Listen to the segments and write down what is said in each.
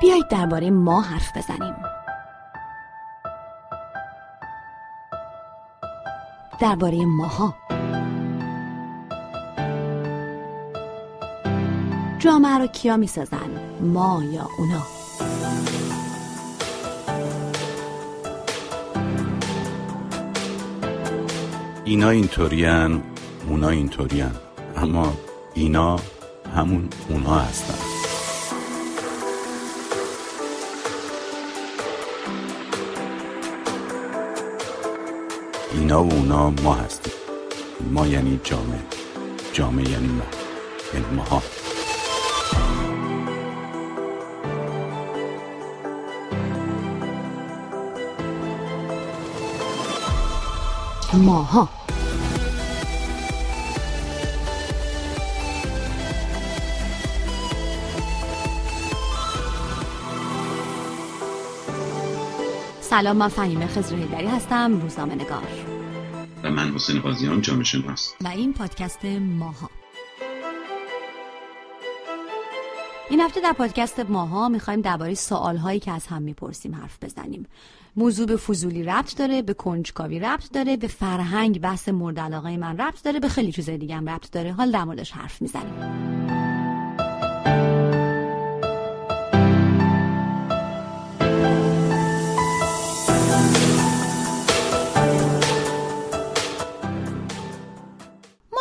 بیایید درباره ما حرف بزنیم. درباره ماها. جامعه را کیا می سازن؟ ما یا اونا؟ اینا اینطورین، اونا اینطورین، اما اینا همون اونا هستن. اینا و اونا ما هستیم. ما یعنی جامعه، جامعه یعنی ما، یعنی ماها. ماها سلام، من فهیمه خزرهی هستم، روزنامه نگار. و من حسین قاضیان، جامعه شناس. و این پادکست ماها. این هفته در پادکست ماها میخوایم درباره سوالهایی که از هم میپرسیم حرف بزنیم. موضوع به فضولی ربط داره، به کنجکاوی ربط داره، به فرهنگ بحث مورد علاقه من ربط داره، به خیلی چیزای دیگه هم ربط داره. حالا در موردش حرف میزنیم.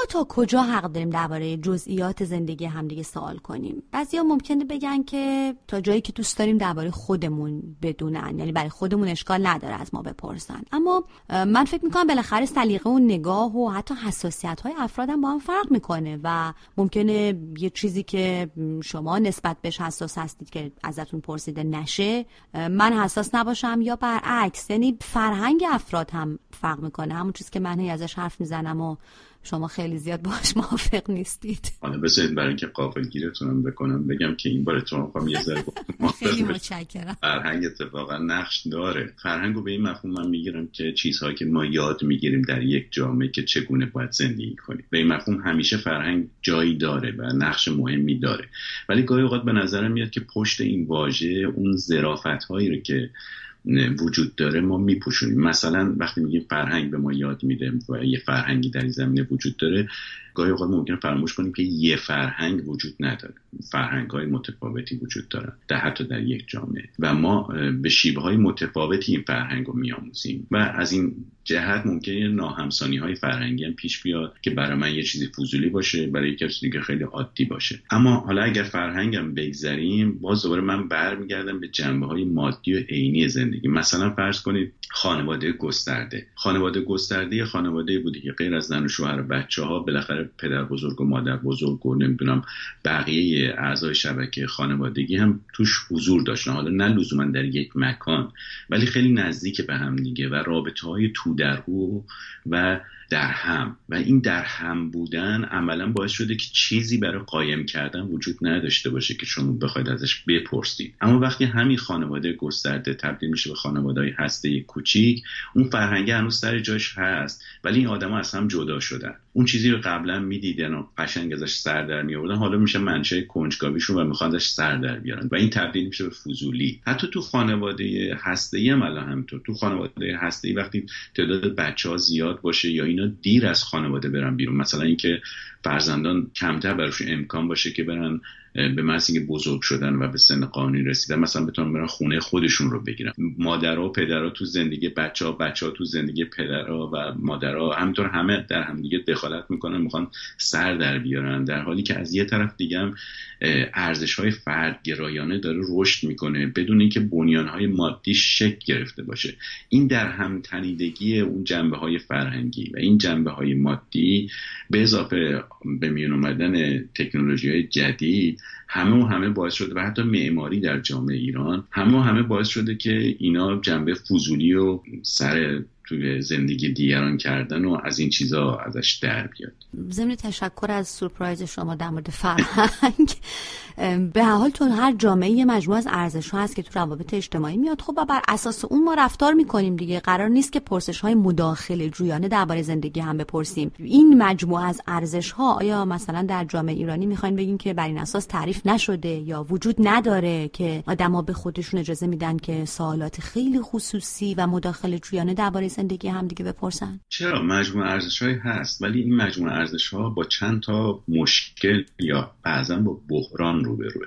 تا کجا حق داریم درباره جزئیات زندگی همدیگه سوال کنیم؟ بعضیا ممکنه بگن که تا جایی که دوست داریم درباره خودمون بدونن، یعنی برای خودمون اشکال نداره از ما بپرسن. اما من فکر می‌کنم بالاخره سلیقه و نگاه و حتی حساسیت‌های افراد هم با هم فرق می‌کنه و ممکنه یه چیزی که شما نسبت بهش حساس هستید که ازتون پرسیده نشه، من حساس نباشم یا برعکس. یعنی فرهنگ افراد هم فرق می‌کنه. همون چیزی که من ازش حرف می‌زنم و شما خیلی زیاد باهاش موافق نیستید. حالا بذارید برای اینکه غافلگیرتونم بکنم بگم که این بار تو میخوام یه ذره خیلی متشکرم. فرهنگ اتفاقا نقش داره. فرهنگ رو به این مفهوم من میگیرم که چیزهایی که ما یاد میگیریم در یک جامعه که چگونه باید زندگی کنیم. به این مفهوم همیشه فرهنگ جایی داره و نقش مهمی داره. ولی گاهی اوقات به نظرم میاد که پشت این واژه اون ظرافت‌هایی رو که وجود داره ما میپوشونیم. مثلا وقتی میگیم فرهنگ به ما یاد میده و یه فرهنگی در این زمینه وجود داره، گاهی اوقات ممکنه فراموش کنیم که یه فرهنگ وجود نداره، فرهنگ‌های متفاوتی وجود داره در حتی در یک جامعه و ما به شیوه‌های متفاوتی این فرهنگ رو میآموزیم و از این جهت ممکنه ناهمسانی‌های فرهنگی هم پیش بیاد که برای من یه چیزی فضولی باشه، برای یک کسی دیگه خیلی عادی باشه. اما حالا اگر فرهنگم بگذریم، باز دوباره من برمیگردم به جنبه‌های مادی و عینی زندگی. مثلا فرض کنید خانواده گسترده. خانواده گسترده خانواده‌ای بوده که غیر از زن و شوهر و بچه‌ها بالاخره پدر بزرگ و مادر بزرگ و نمیدونم بقیه اعضای شبکه خانوادگی هم توش حضور داشتن. حالا نه لزوما در یک مکان، ولی خیلی نزدیک به هم دیگه و رابطه‌های تو در او و در هم و این در هم بودن عملا باعث شده که چیزی برای قایم کردن وجود نداشته باشه که شما بخواید ازش بپرسید. اما وقتی همین خانواده گسترده تبدیل میشه به خانواده‌های هسته کوچیک، اون فرهنگ هنوز سر جاش هست ولی این آدما از هم جدا شدن. اون چیزی رو قبلا میدیدن و قشنگ ازش سر در میآوردن، حالا میشه منشأ کنجکاویشون و میخوان ازش سر در بیارن و این تبدیل میشه به فضولی. حتی تو خانواده هسته‌ای هم الان همینطور. تو خانواده هسته‌ای وقتی تعداد بچه‌ها زیاد باشه یا اینا دیر از خانواده برن بیرون، مثلا اینکه فرزندان کمتر براشون امکان باشه که برن به مسیری که بزرگ شدن و به سن قانونی رسیدن مثلا بتونن برن خونه خودشون رو بگیرن، مادرها و پدرها تو زندگی بچه‌ها، بچه‌ها تو زندگی پدرها و مادرها همینطور همه در همدیگه دخالت میکنن، میخوان سر در بیارن، در حالی که از یه طرف دیگه هم ارزش‌های فردگرایانه داره رشد میکنه بدون اینکه بنیان‌های مادی شکل گرفته باشه. این در هم تنیدگی اون جنبه‌های فرهنگی و این جنبه‌های مادی به اضافه به میون آمدن تکنولوژی‌های جدید همه باعث شده و حتی معماری در جامعه ایران همه باعث شده که اینا جنبه فضولی و سر توی زندگی دیگران کردن و از این چیزا ازش در بیاد. ضمن تشکر از سورپرایز شما در مورد فرهنگ به هر حال تو هر جامعه یه مجموعه از ارزش‌ها هست که تو روابط اجتماعی میاد. خب بر اساس اون ما رفتار می‌کنیم دیگه. قرار نیست که پرسش‌های مداخله جویانه درباره زندگی هم بپرسیم. این مجموعه از ارزش‌ها آیا مثلا در جامعه ایرانی می‌خواید بگین که بر این اساس تعریف نشده یا وجود نداره که آدم‌ها به خودشون اجازه میدن که سوالات خیلی خصوصی و مداخله جویانه درباره زندگی هم دیگه بپرسن؟ چرا مجموعه ارزش‌های هست، ولی این مجموعه ارزش‌ها با چند تا مشکل یا بعضا با بحران روبروه.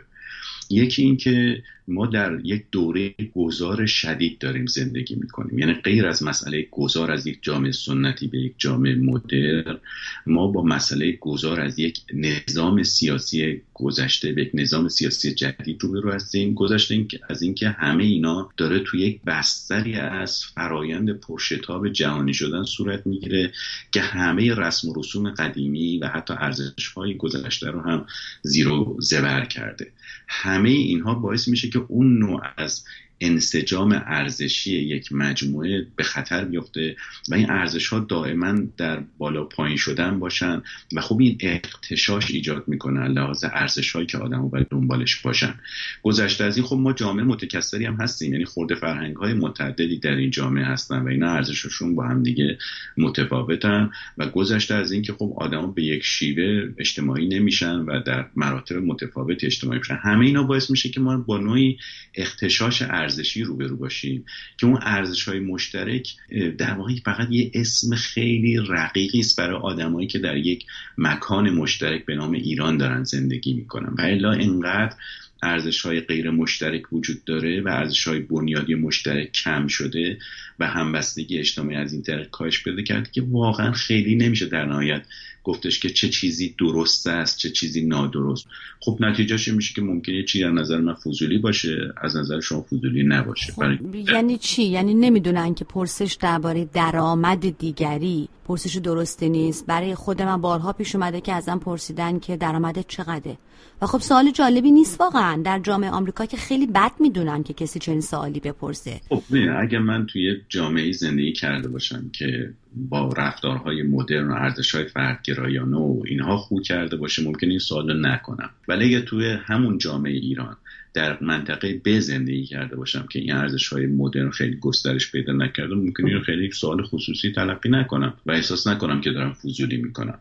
یکی این که ما در یک دوره گذار شدید داریم زندگی میکنیم، یعنی غیر از مسئله گذار از یک جامعه سنتی به یک جامعه مدرن، ما با مسئله گذار از یک نظام سیاسی گذشته به یک نظام سیاسی جدید روبرو هستیم. گذشته از اینکه همه اینا داره توی یک بستری از فرایند پرشتاب جهانی شدن صورت میگیره که همه رسم و رسوم قدیمی و حتی ارزش‌های گذشته رو هم زیر و زبر کرده. همه اینها باعث میشه که اون نوع از انسجام ارزشی یک مجموعه به خطر بیفته و این ارزش‌ها دائما در بالا پایین شدن باشن و خب این اغتشاش ایجاد میکنه لحاظ ارزش‌هایی که آدمو باید دنبالش باشن. گذشته از این خب ما جامعه متکثری هم هستیم، یعنی خورده فرهنگ‌های متعددی در این جامعه هستن و اینا ارزششون با هم دیگه متفاوتن و گذشته از این که خب آدم‌ها به یک شیوه اجتماعی نمیشن و در مراتب متفاوت اجتماعی میشن. همه اینا باعث میشه که ما با نوعی اغتشاش ارزشی روبرو باشیم که اون ارزش‌های مشترک در واقع فقط یه اسم خیلی رقیقی است برای آدمایی که در یک مکان مشترک به نام ایران دارن زندگی میکنن. و الا اینقدر ارزش‌های غیر مشترک وجود داره و ارزش‌های بنیادی مشترک کم شده و همبستگی اجتماعی از این طریق کاهش پیدا کرده که واقعا خیلی نمیشه در نهایت گفتش که چه چیزی درست است چه چیزی نادرست. خب نتیجهش میشه که ممکنه چیزی از نظر من فضولی باشه از نظر شما فضولی نباشه. خب یعنی چی؟ یعنی نمیدونن که پرسش درباره درآمد دیگری پرسش درستی نیست. برای خود من بارها پیش اومده که ازم پرسیدن که درآمدت چقدره و خب سوال جالبی نیست واقعا در جامعه آمریکا که خیلی بد میدونن که کسی چنین سوالی بپرسه. خب اگه من توی جامعه زندگی کرده باشم که با رفتارهای مدرن و ارزش‌های فردگرایانه و اینها خو کرده باشه ممکنه این سوالو نکنم، ولی اگه توی همون جامعه ایران در منطقه ب زندگی کرده باشم که این ارزش‌های مدرن خیلی گسترش پیدا نکرده ممکنه اینو خیلی سوال خصوصی تلقی نکنم و احساس نکنم که دارم فضولی میکنم.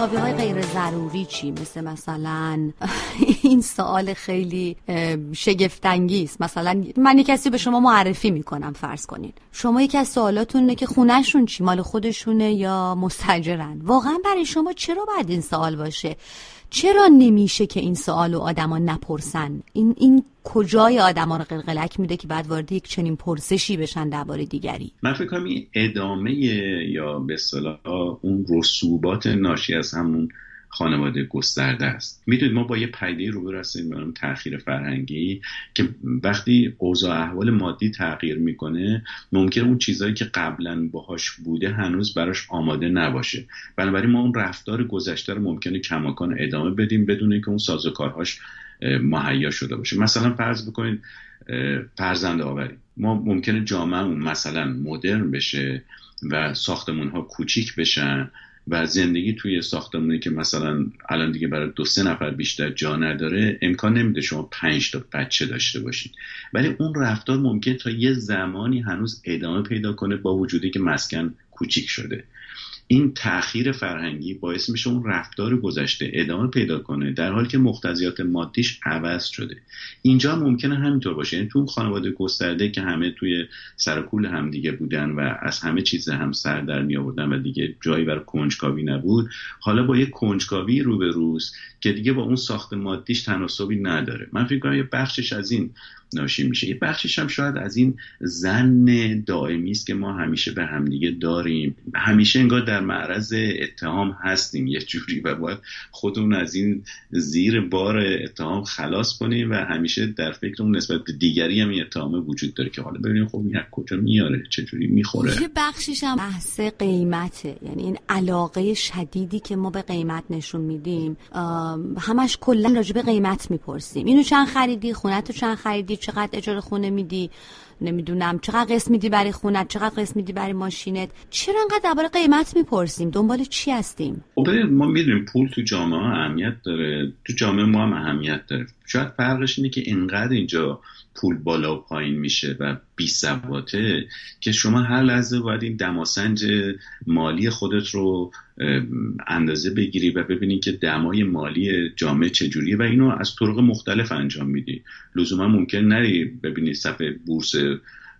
کنجکاوی‌های غیر ضروری چی؟ مثلا این سوال خیلی شگفت‌انگیز. مثلا من یک کسی به شما معرفی میکنم، فرض کنید شما یکی از سوالاتونه که خونه‌شون چی، مال خودشونه یا مستاجرن، واقعا برای شما چرا باید این سوال باشه؟ چرا نمیشه که این سوالو آدما نپرسن؟ این کجای آدما رو قلقلک میده که بعد وارد یک چنین پرسشی بشن درباره دیگری؟ من فکر کنم این ادامه یا به اصطلاح اون رسوبات ناشی از همون خانواده گسترده است. میدونید ما با یه پدیده روبرو هستیم به نام تأخیر فرهنگی که وقتی اوضاع احوال مادی تغییر میکنه ممکنه اون چیزایی که قبلا باهاش بوده هنوز براش آماده نباشه، بنابراین ما اون رفتار گذشته رو ممکنه کماکان ادامه بدیم بدون اینکه اون سازوکارهاش مهیا شده باشه. مثلا فرض بکنید فرزند آوری ما ممکنه جامعهمون مثلا مدرن بشه و ساختمون‌ها کوچیک بشن و زندگی توی ساختمونی که مثلا الان دیگه برای 2-3 نفر بیشتر جا نداره امکان نمیده شما 5 تا بچه داشته باشید، ولی اون رفتار ممکن تا یه زمانی هنوز ادامه پیدا کنه با وجودی که مسکن کوچیک شده. این تأخیر فرهنگی باعث میشه اون رفتار گذشته ادامه پیدا کنه در حالی که مقتضیات مادیش عوض شده. اینجا ممکنه همینطور باشه، یعنی تو اون خانواده گسترده که همه توی سرکول هم دیگه بودن و از همه چیز هم سر در می آوردن و دیگه جایی برای کنجکاوی نبود، حالا با یک کنجکاوی روبروست که دیگه با اون ساخت مادیش تناسبی نداره. من فکر می‌کنم یه بخشش از این ناشی میشه، یه بخشش هم شاید از این ظن دائمی است که ما همیشه به هم دیگه داریم، همیشه انگار در معرض اتهام هستیم یه جوری و باید خودمون از این زیر بار اتهام خلاص کنیم و همیشه در فکرمون نسبت به دیگری هم اتهام وجود داره که حالا ببینیم خب این از کجا میاره، چجوری میخوره. یه بخشش هم بحث قیمته، یعنی این علاقه شدیدی که ما به قیمت نشون میدیم، همش کلا راجع به قیمت میپرسیم، اینو چند خریدی، خونه‌تو چند خریدی، چقدر اجاره خونه میدی، نمیدونم چقدر قسط میدی برای خونت، چقدر قسط میدی برای ماشینت. چرا انقدر درباره قیمت میپرسیم؟ دنبال چی هستیم؟ خب ما میدونیم پول تو جامعه اهمیت داره، تو جامعه ما هم اهمیت داره. شاید فرقش اینه که انقدر اینجا پول بالا و پایین میشه و بی‌ثباته که شما هر لحظه باید این دماسنج مالی خودت رو اندازه بگیری و ببینی که دمای مالی جامعه چجوریه و اینو از طرق مختلف انجام میدی. لزوما ممکن نری ببینی صفحه بورس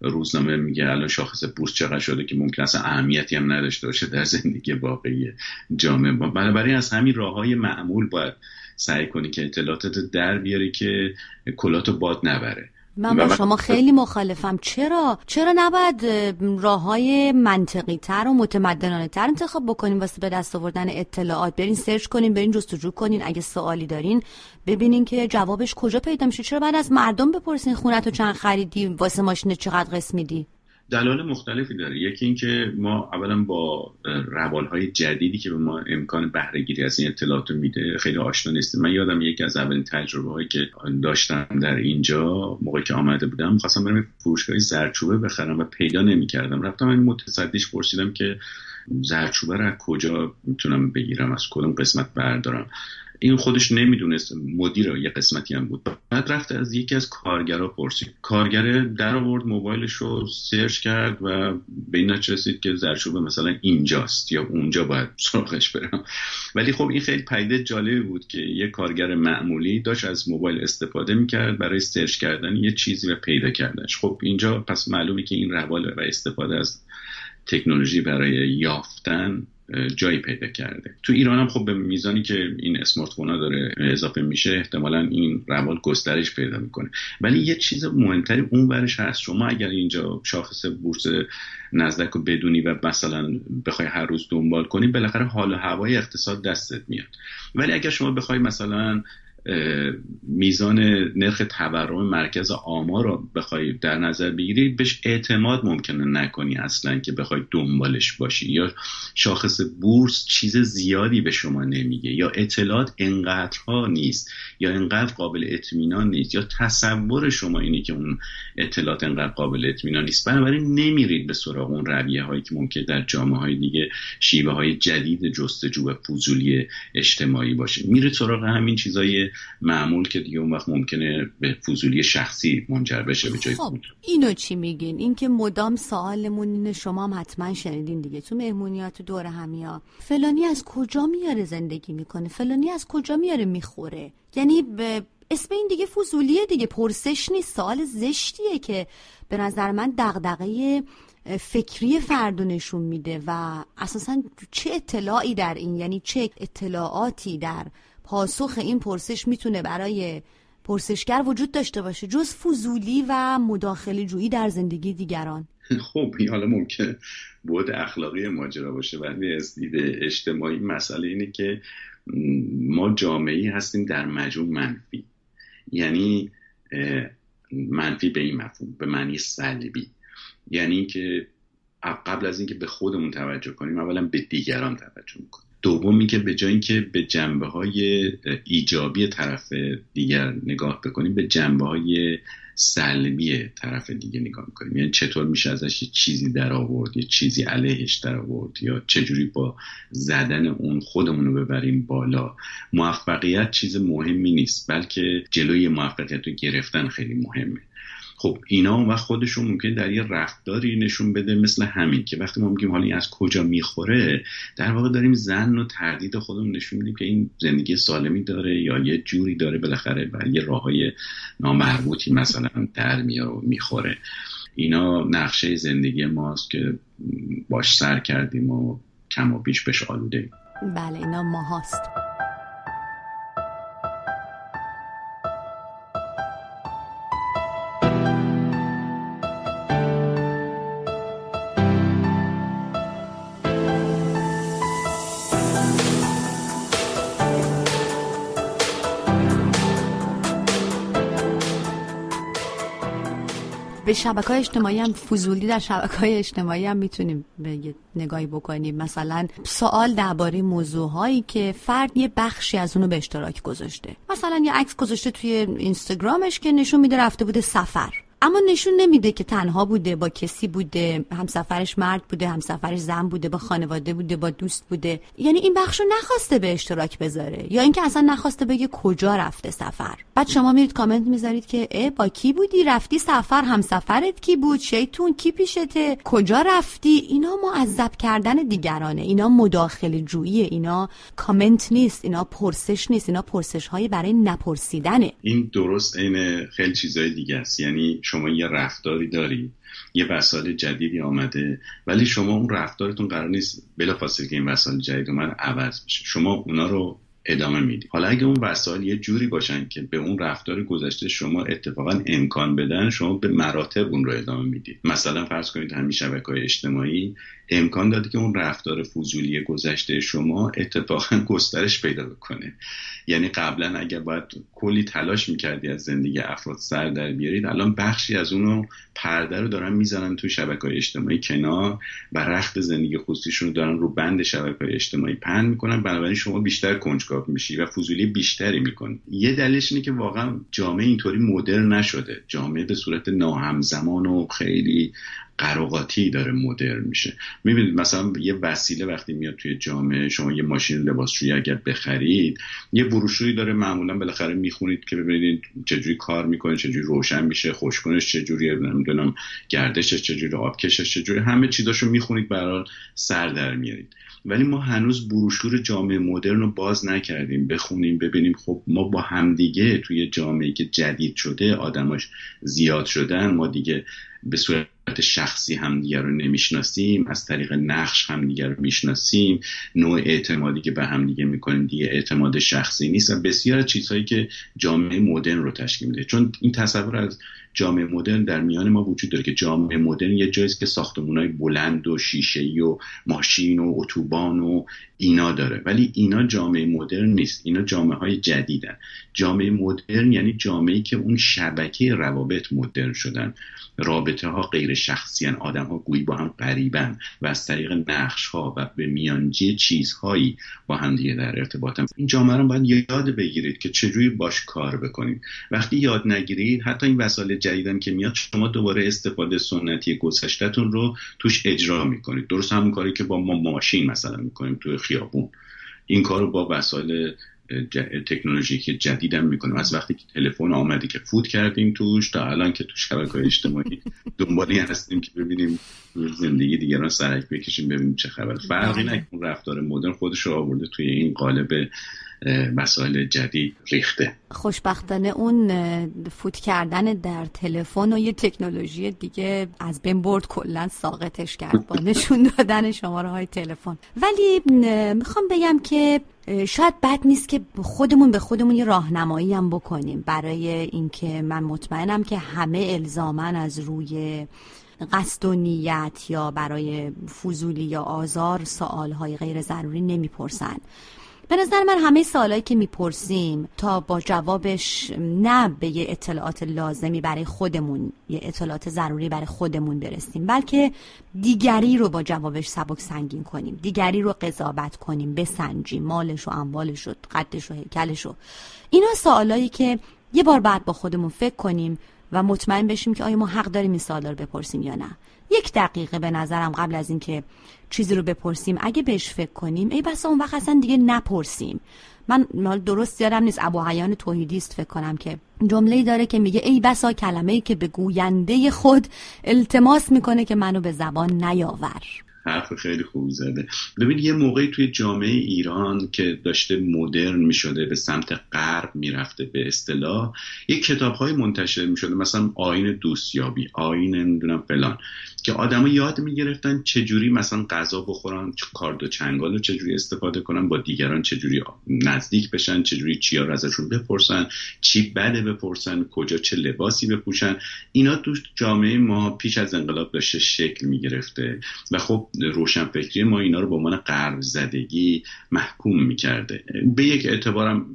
روزنامه میگه الان شاخص بورس چقدر شده که ممکن اصلا اهمیتی هم نداشته باشه در زندگی واقعی جامعه. بنابراین از همین راه‌های معمول باید سعی کنی که اطلاعاتت در بیاری که کلاتو باد نبره. من با شما خیلی مخالفم. چرا نباید راه‌های منطقی تر و متمدنانه تر انتخاب بکنیم واسه به دست آوردن اطلاعات؟ برین سرچ کنین، برین جستجو کنین، اگه سوالی دارین ببینین که جوابش کجا پیدا میشه. چرا باید از مردم بپرسین خونه‌تو چند خریدی، واسه ماشینت چقدر قسط میدی؟ دلایل مختلفی داره. یکی این که ما اولا با روال‌های جدیدی که به ما امکان بهره‌گیری از این اطلاعات میده خیلی آشنا نیستیم. من یادم یکی از اولین تجربه‌هایی که داشتم در اینجا موقعی که آمده بودم، خواستم برم فروشگاه زردچوبه بخرم و پیدا نمی‌کردم. رفتم این متصدیش پرسیدم که زردچوبه رو از کجا میتونم بگیرم، از کدوم قسمت بردارم. این خودش نمیدونست، مدیر یه قسمتی هم بود. بعد رفت از یکی از کارگرها پرسید، کارگر در آورد موبایلش رو سرچ کرد و به این نتیجه رسید که زردچوبه مثلا اینجاست یا اونجا باید سراغش برم. ولی خب این خیلی پدیده جالبی بود که یه کارگر معمولی داشت از موبایل استفاده میکرد برای سرچ کردن یه چیزی و پیدا کردنش. خب اینجا پس معلومه که این روال و استفاده از تکنولوژی برای یافتن جایی پیدا کرده. تو ایران هم خب به میزانی که این اسمارت فونا داره اضافه میشه احتمالاً این روال گسترش پیدا میکنه. ولی یه چیز مهمتری اون ورش هست. شما اگر اینجا شاخص بورس نزدک رو بدونی و مثلا بخوای هر روز دنبال کنی، بالاخره حال و هوای اقتصاد دستت میاد. ولی اگر شما بخوای مثلا میزان نرخ تورم مرکز آمار رو بخوای در نظر بگیری، بهش اعتماد ممکنه نکنی اصلا که بخوای دنبالش باشی، یا شاخص بورس چیز زیادی به شما نمیگه، یا اطلاعات انقدرها نیست، یا انقدر قابل اطمینان نیست، یا تصور شما اینه که اون اطلاعات انقدر قابل اطمینان نیست. بنابراین نمیرید به سراغ اون رویه هایی که ممکنه در جامعه های دیگه شیوه های جدید جستجو و فضولی اجتماعی باشه، میرید سراغ همین چیزای معمول که دیگه اون وقت ممکنه به فضولی شخصی منجر بشه به جای بود. اینو چی میگین؟ این که مدام سوالمون اینه، شما هم حتما شنیدین دیگه تو مهمونیات، تو دور همی‌ها، فلانی از کجا میاره زندگی میکنه، فلانی از کجا میاره میخوره. یعنی به اسم این دیگه فضولیه دیگه، پرسش نیست، سوال زشتیه که به نظر من دغدغه فکری فردو نشون میده و اساسا چه اطلاعی در این، یعنی چه اطلاعاتی در پاسخ این پرسش میتونه برای پرسشگر وجود داشته باشه جز فضولی و مداخله جویی در زندگی دیگران؟ خب این حالا ممکنه بود اخلاقی ماجرا باشه، ولی از دید اجتماعی مسئله اینه که ما جامعه‌ای هستیم در مجموع منفی، یعنی منفی به این مفهوم، به معنی سلبی، یعنی که قبل از اینکه به خودمون توجه کنیم اولا به دیگران توجه میکنیم، دومی که به جای اینکه به جنبه‌های ایجابی طرف دیگر نگاه بکنیم به جنبه‌های سلبی طرف دیگه نگاه می‌کنیم. یعنی چطور میشه ازش چیزی در آورد، یه چیزی علیهش در آورد، یا چجوری با زدن اون خودمون رو ببریم بالا. موفقیت چیز مهمی نیست، بلکه جلوی موفقیت رو گرفتن خیلی مهمه. خب اینا و خودشون ممکنه در یه رفتاری نشون بده مثل همین که وقتی ما میگیم حالا این از کجا میخوره، در واقع داریم ظن و تردید خودمون نشون میدیم که این زندگی سالمی داره یا یه جوری داره بالاخره برای یه راههای نامربوطی مثلا در میاره و میخوره. اینا نقشه زندگی ماست که باش سر کردیم و کم و بیش بهش آلوده‌ایم. بله اینا ماهاست. به شبکه‌های اجتماعی هم فضولی در شبکه‌های اجتماعی هم میتونیم نگاهی بکنیم. مثلا سوال درباره موضوع‌هایی که فرد یه بخشی از اونو به اشتراک گذاشته، مثلا یه عکس گذاشته توی اینستاگرامش که نشون میده رفته بوده سفر، اما نشون نمیده که تنها بوده، با کسی بوده، همسفرش مرد بوده، همسفرش زن بوده، با خانواده بوده، با دوست بوده. یعنی این بخشو نخواسته به اشتراک بذاره، یا اینکه اصلا نخواسته بگه کجا رفته سفر. بعد شما میرید کامنت میذارید که با کی بودی رفتی سفر، همسفرت کی بود، شیطون کی پیشته، کجا رفتی. اینا معذب کردن دیگرانه، اینا مداخله جوییه، اینا کامنت نیست، اینا پرسش نیست، اینا پرسش‌های برای نپرسیدنه. این درست عین خیلی چیزای دیگه است. یعنی شما یه رفتاری دارید، یه وسایل جدیدی آمده، ولی شما اون رفتارتون قرار نیست بلافاصله که این وسایل جدید اومد عوض بشه، شما اونا رو ادامه میدید. حالا اگه اون وسایل یه جوری باشن که به اون رفتار گذشته شما اتفاقا امکان بدن، شما به مراتب اون رو ادامه میدید. مثلا فرض کنید همین شبکه‌های اجتماعی امکان داده که اون رفتار فضولی گذشته شما اتفاقا گسترش پیدا بکنه. یعنی قبلا اگه باید کلی تلاش میکردی از زندگی افراد سر در بیارید، الان بخشی از اونو پرده رو دارن میذارن تو شبکه‌های اجتماعی کنار و رخت زندگی خصوصیشون رو دارن رو بند شبکه‌های اجتماعی پهن میکنن. بنابراین شما بیشتر کنجکاو میشی و فضولی بیشتری میکنی. یه دلیلش اینه که واقعا جامعه اینطوری مدرن نشده. جامعه به صورت ناهمزمان و خیلی قراقاتی داره مدرن میشه. میبینید مثلا یه وسیله وقتی میاد توی جامعه، شما یه ماشین لباسشویی اگر بخرید، یه بروشوری داره معمولا بالاخره میخونید که ببینید چجوری کار میکنه، چجوری روشن میشه، خوشکنش چجوریه، نمیدونم گردشش چجوری، آبکشش چجوری، همه چیزاشو میخونید برای سر در میارید. ولی ما هنوز بروشور جامعه مدرن رو باز نکردیم بخونیم ببینیم خب ما با همدیگه توی جامعه که جدید شده، آدماش زیاد شدن، ما دیگه به صورت شخصی همدیگر رو نمیشناسیم، از طریق نقش همدیگر رو میشناسیم، نوع اعتمادی که به همدیگه میکنیم دیگه اعتماد شخصی نیست و بسیار چیزهایی که جامعه مدرن رو تشکیل میده. چون این تصور از جامعه مدرن در میان ما وجود داره که جامعه مدرن یه جاییه که ساختمان‌های بلند و شیشه‌ای و ماشین و اتوبان و اینا داره، ولی اینا جامعه مدرن نیست، اینا جامعه‌های جدیدن. جامعه مدرن یعنی جامعه‌ای که اون شبکه روابط مدرن شدن، رابطه‌ها غیر شخصی ان، آدم‌ها گویی با هم غریبن و از طریق نقش‌ها و به میانجی چیزهایی با هم دیگه در ارتباطن. این جامعه رو باید یاد بگیرید که چجوری باش کار بکنید. وقتی یاد نگیرید، حتی این وسایل جدیدم که میاد، شما دوباره استفاده سنتی گذشته‌تون رو توش اجرا میکنید. درست همون کاری که با ما ماشین مثلا میکنیم توی خیابون، این کارو با وسایل تکنولوژیکی جدیدم میکنیم. از وقتی که تلفن آمده که فوت کردیم توش، تا الان که تو شبکه‌های اجتماعی دنبالی هستیم که ببینیم زندگی دیگران سرک بکشیم، ببینیم چه خبر. فرقی نکنه، رفتار مدرن خودش رو آورده توی این قالب مسائل جدید ریخته. خوشبختانه اون فوت کردن در تلفن و یه تکنولوژی دیگه از بین برد، کلا ساقطش کرد با نشون دادن شماره‌های تلفن. ولی میخوام بگم که شاید بد نیست که خودمون به خودمون یه راهنمایی هم بکنیم، برای اینکه من مطمئنم که همه الزاماً از روی قصد و نیت یا برای فضولی یا آزار سوال‌های غیر ضروری نمیپرسن. به نظر من همه سوالایی که میپرسیم تا با جوابش نه به یه اطلاعات لازمی برای خودمون، یه اطلاعات ضروری برای خودمون برسیم، بلکه دیگری رو با جوابش سبک سنگین کنیم، دیگری رو قضاوت کنیم، بسنجیم، مالش و اموالش و قدش و هیکلش و اینا. سوالایی که یه بار بعد با خودمون فکر کنیم و مطمئن بشیم که آیا ما حق داریم این سوالا رو بپرسیم یا نه. 1 دقیقه به نظرم قبل از اینکه چیزی رو بپرسیم اگه بهش فکر کنیم، ای بسا اون وقت اصلا دیگه نپرسیم. من درست یادم نیست، ابوحیان توحیدی است فکر کنم که جمله‌ای داره که میگه ای بسا کلمه‌ای که به گوینده خود التماس میکنه که منو به زبان نیاور. حرف خیلی خوب زده. ببین یه موقعی توی جامعه ایران که داشته مدرن میشده، به سمت غرب میرفته، به اصطلاح یه کتاب‌های منتشر میشده، مثلا آیین دوستیابی، آیین نمیدونم فلان، که آدما یاد میگرفتن چجوری مثلا غذا بخورن، کارد و چنگالو چجوری استفاده کنن، با دیگران چجوری نزدیک بشن، چجوری چیا رو ازشون بپرسن، چی بده بپرسن، کجا چه لباسی بپوشن. اینا تو جامعه ما پیش از انقلاب داشته شکل میگرفته و خب روشنفکری ما اینا رو به عنوان غرب زدگی محکوم میکرده. به یک اعتبارم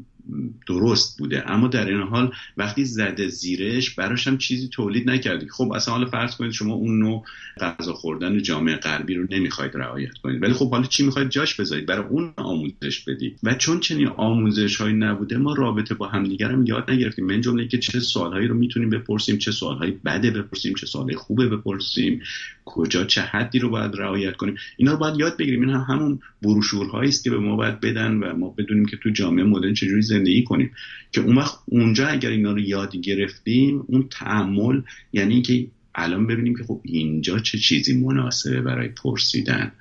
درست بوده، اما در این حال وقتی زده زیرش براش هم چیزی تولید نکردی. خب اصلا حالا فرض کنید شما اون نوع غذا خوردن جامعه غربی رو نمیخواید رعایت کنید، ولی خب حالا چی میخواید جاش بذارید؟ برای اون آموزش بدید. و چون چنین آموزش‌هایی نبوده ما رابطه با همدیگه هم یاد نگرفتیم، من جمله که چه سوالهایی رو میتونیم بپرسیم، چه سوالهایی بده بپرسیم، چه سوالهای خوبه بپرسیم، کجا چه حدی رو باید رعایت کنیم، اینا رو باید یاد بگیریم. اینا همون بروشورهایی است که به ما باید بدن و ما بدونیم که تو جامعه مدرن چجوری زندگی کنیم، که اون وقت اونجا اگر اینا رو یاد گرفتیم، اون تأمل یعنی اینکه الان ببینیم که خب اینجا چه چیزی مناسبه برای پرسیدن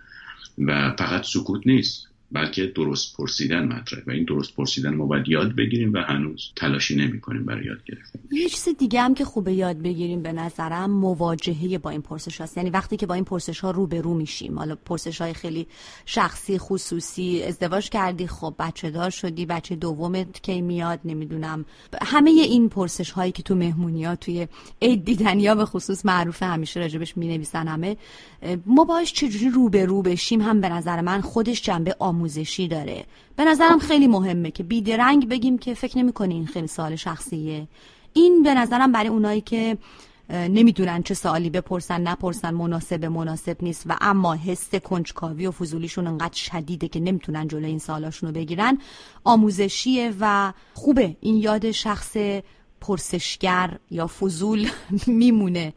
و فقط سکوت نیست، بلکه درست پرسیدن مطرحه و این درست پرسیدن ما باید یاد بگیریم و هنوز تلاشی نمی‌کنیم برای یاد گرفتن. یه چیز دیگه هم که خوبه یاد بگیریم به نظرم مواجهه با این پرسش‌هاست، یعنی وقتی که با این پرسش‌ها روبرو میشیم، حالا پرسش‌های خیلی شخصی، خصوصی، ازدواج کردی، خب بچه‌دار شدی، بچه دومت کی میاد، نمیدونم، همه این پرسش‌هایی که تو مهمونی‌ها، توی عید دیدنی‌ها به خصوص معروفه، همیشه راجبش می‌نویسن همه، ما باهاش چجوری روبرو بشیم هم به نظر من خودش جنبه آموزشی داره. به نظرم خیلی مهمه که بیدرنگ بگیم که فکر نمی‌کنی این خیلی سوال شخصیه. این به نظرم برای اونایی که نمیدونن چه سوالی بپرسن نپرسن مناسب نیست و اما حس کنجکاوی و فضولیشون انقدر شدیده که نمیتونن جلوی این سوالاشونو بگیرن، آموزشیه و خوبه. این یاد شخص پرسشگر یا فضول میمونه.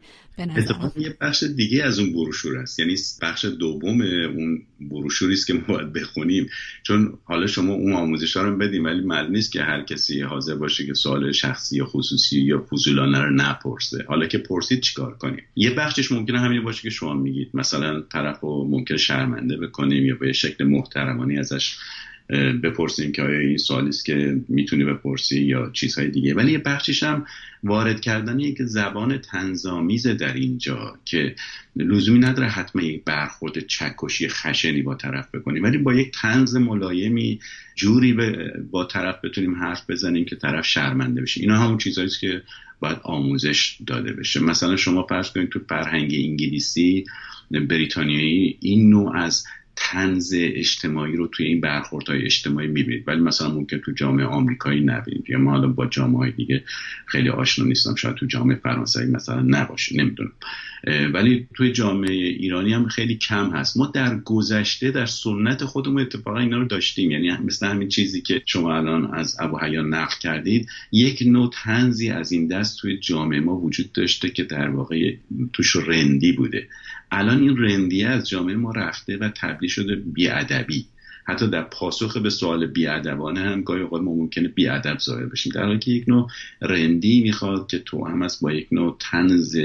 اتفاقاً یه بخش دیگه از اون بروشور است، یعنی بخش دوم اون بروشوری است که ما باید بخونیم، چون حالا شما اون آموزش‌ها رو بدیم ولی معلوم نیست که هر کسی حاضر باشه که سوال شخصی یا خصوصی یا فضولانه رو نپرسه. حالا که پرسید چیکار کنیم؟ یه بخشش ممکنه همین باشه که شما میگید، مثلا طرفو ممکن شرمنده بکنیم یا به شکل محترمانه ازش بپرسیم که آیا این سوالی است که میتونی بپرسی یا چیزهای دیگه. ولی یه بخشش هم وارد کردن یک زبان طنزآمیز در اینجا که لزومی نداره حتما یک برخورد چکشی خشنی با طرف بکنیم، ولی با یک طنز ملایمی جوری با طرف بتونیم حرف بزنیم که طرف شرمنده بشه. اینا همون چیزهایی است که باید آموزش داده بشه. مثلا شما فرض کنید تو فرهنگ انگلیسی، بریتانیایی، این نوع از طنز اجتماعی رو توی این برخوردهای اجتماعی میبینید، ولی مثلا ممکن تو جامعه آمریکایی نبینید، یا ما حالا با جامعه‌های دیگه خیلی آشنا نیستم، شاید تو جامعه فرانسوی مثلا نباشه، نمیدونم، ولی توی جامعه ایرانی هم خیلی کم هست. ما در گذشته در سنت خودمون اتفاقا اینا رو داشتیم، یعنی مثل همین چیزی که شما الان از ابوحیان نقل کردید، یک نوع طنزی از این دست توی جامعه ما وجود داشته که در واقع توش رندی بوده. الان این رندیه از جامعه ما رفته و تبدیل شده بی‌ادبی. حتی در پاسخ به سوال بی‌ادبانه هم گاهی اوقات ما ممکنه بی‌ادب ظاهر بشیم، در حالی که یک نوع رندی میخواد که توأم است با یک نوع طنز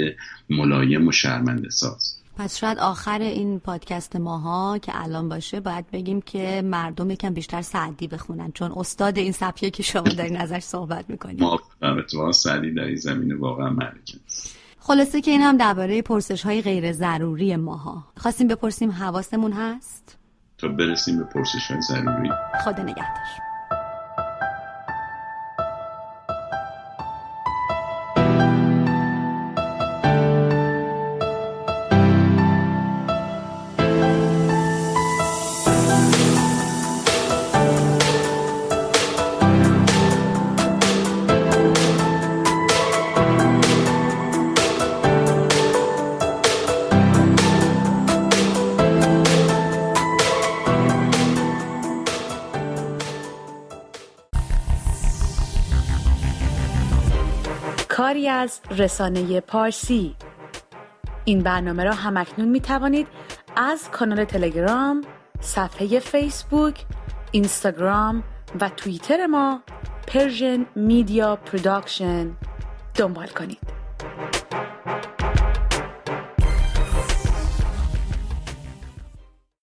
ملایم و شرمنده ساز. پس شاید آخر این پادکست ماها که الان باشه باید بگیم که مردم یکم بیشتر سعدی بخونن، چون استاد این سبکیه که شما دارین ازش صحبت میکنید. ما سعدی در این زمینه واقعا ملکه. خلاصه که این هم درباره پرسش‌های غیر ضروری ماها. خواستیم بپرسیم حواسمون هست تا برسیم به پرسش‌های ضروری. خدا نگهدار. کاری از رسانه پارسی. این برنامه را همکنون می توانید از کانال تلگرام، صفحه فیسبوک، اینستاگرام و توییتر ما پرژن میدیا پروداکشن دنبال کنید.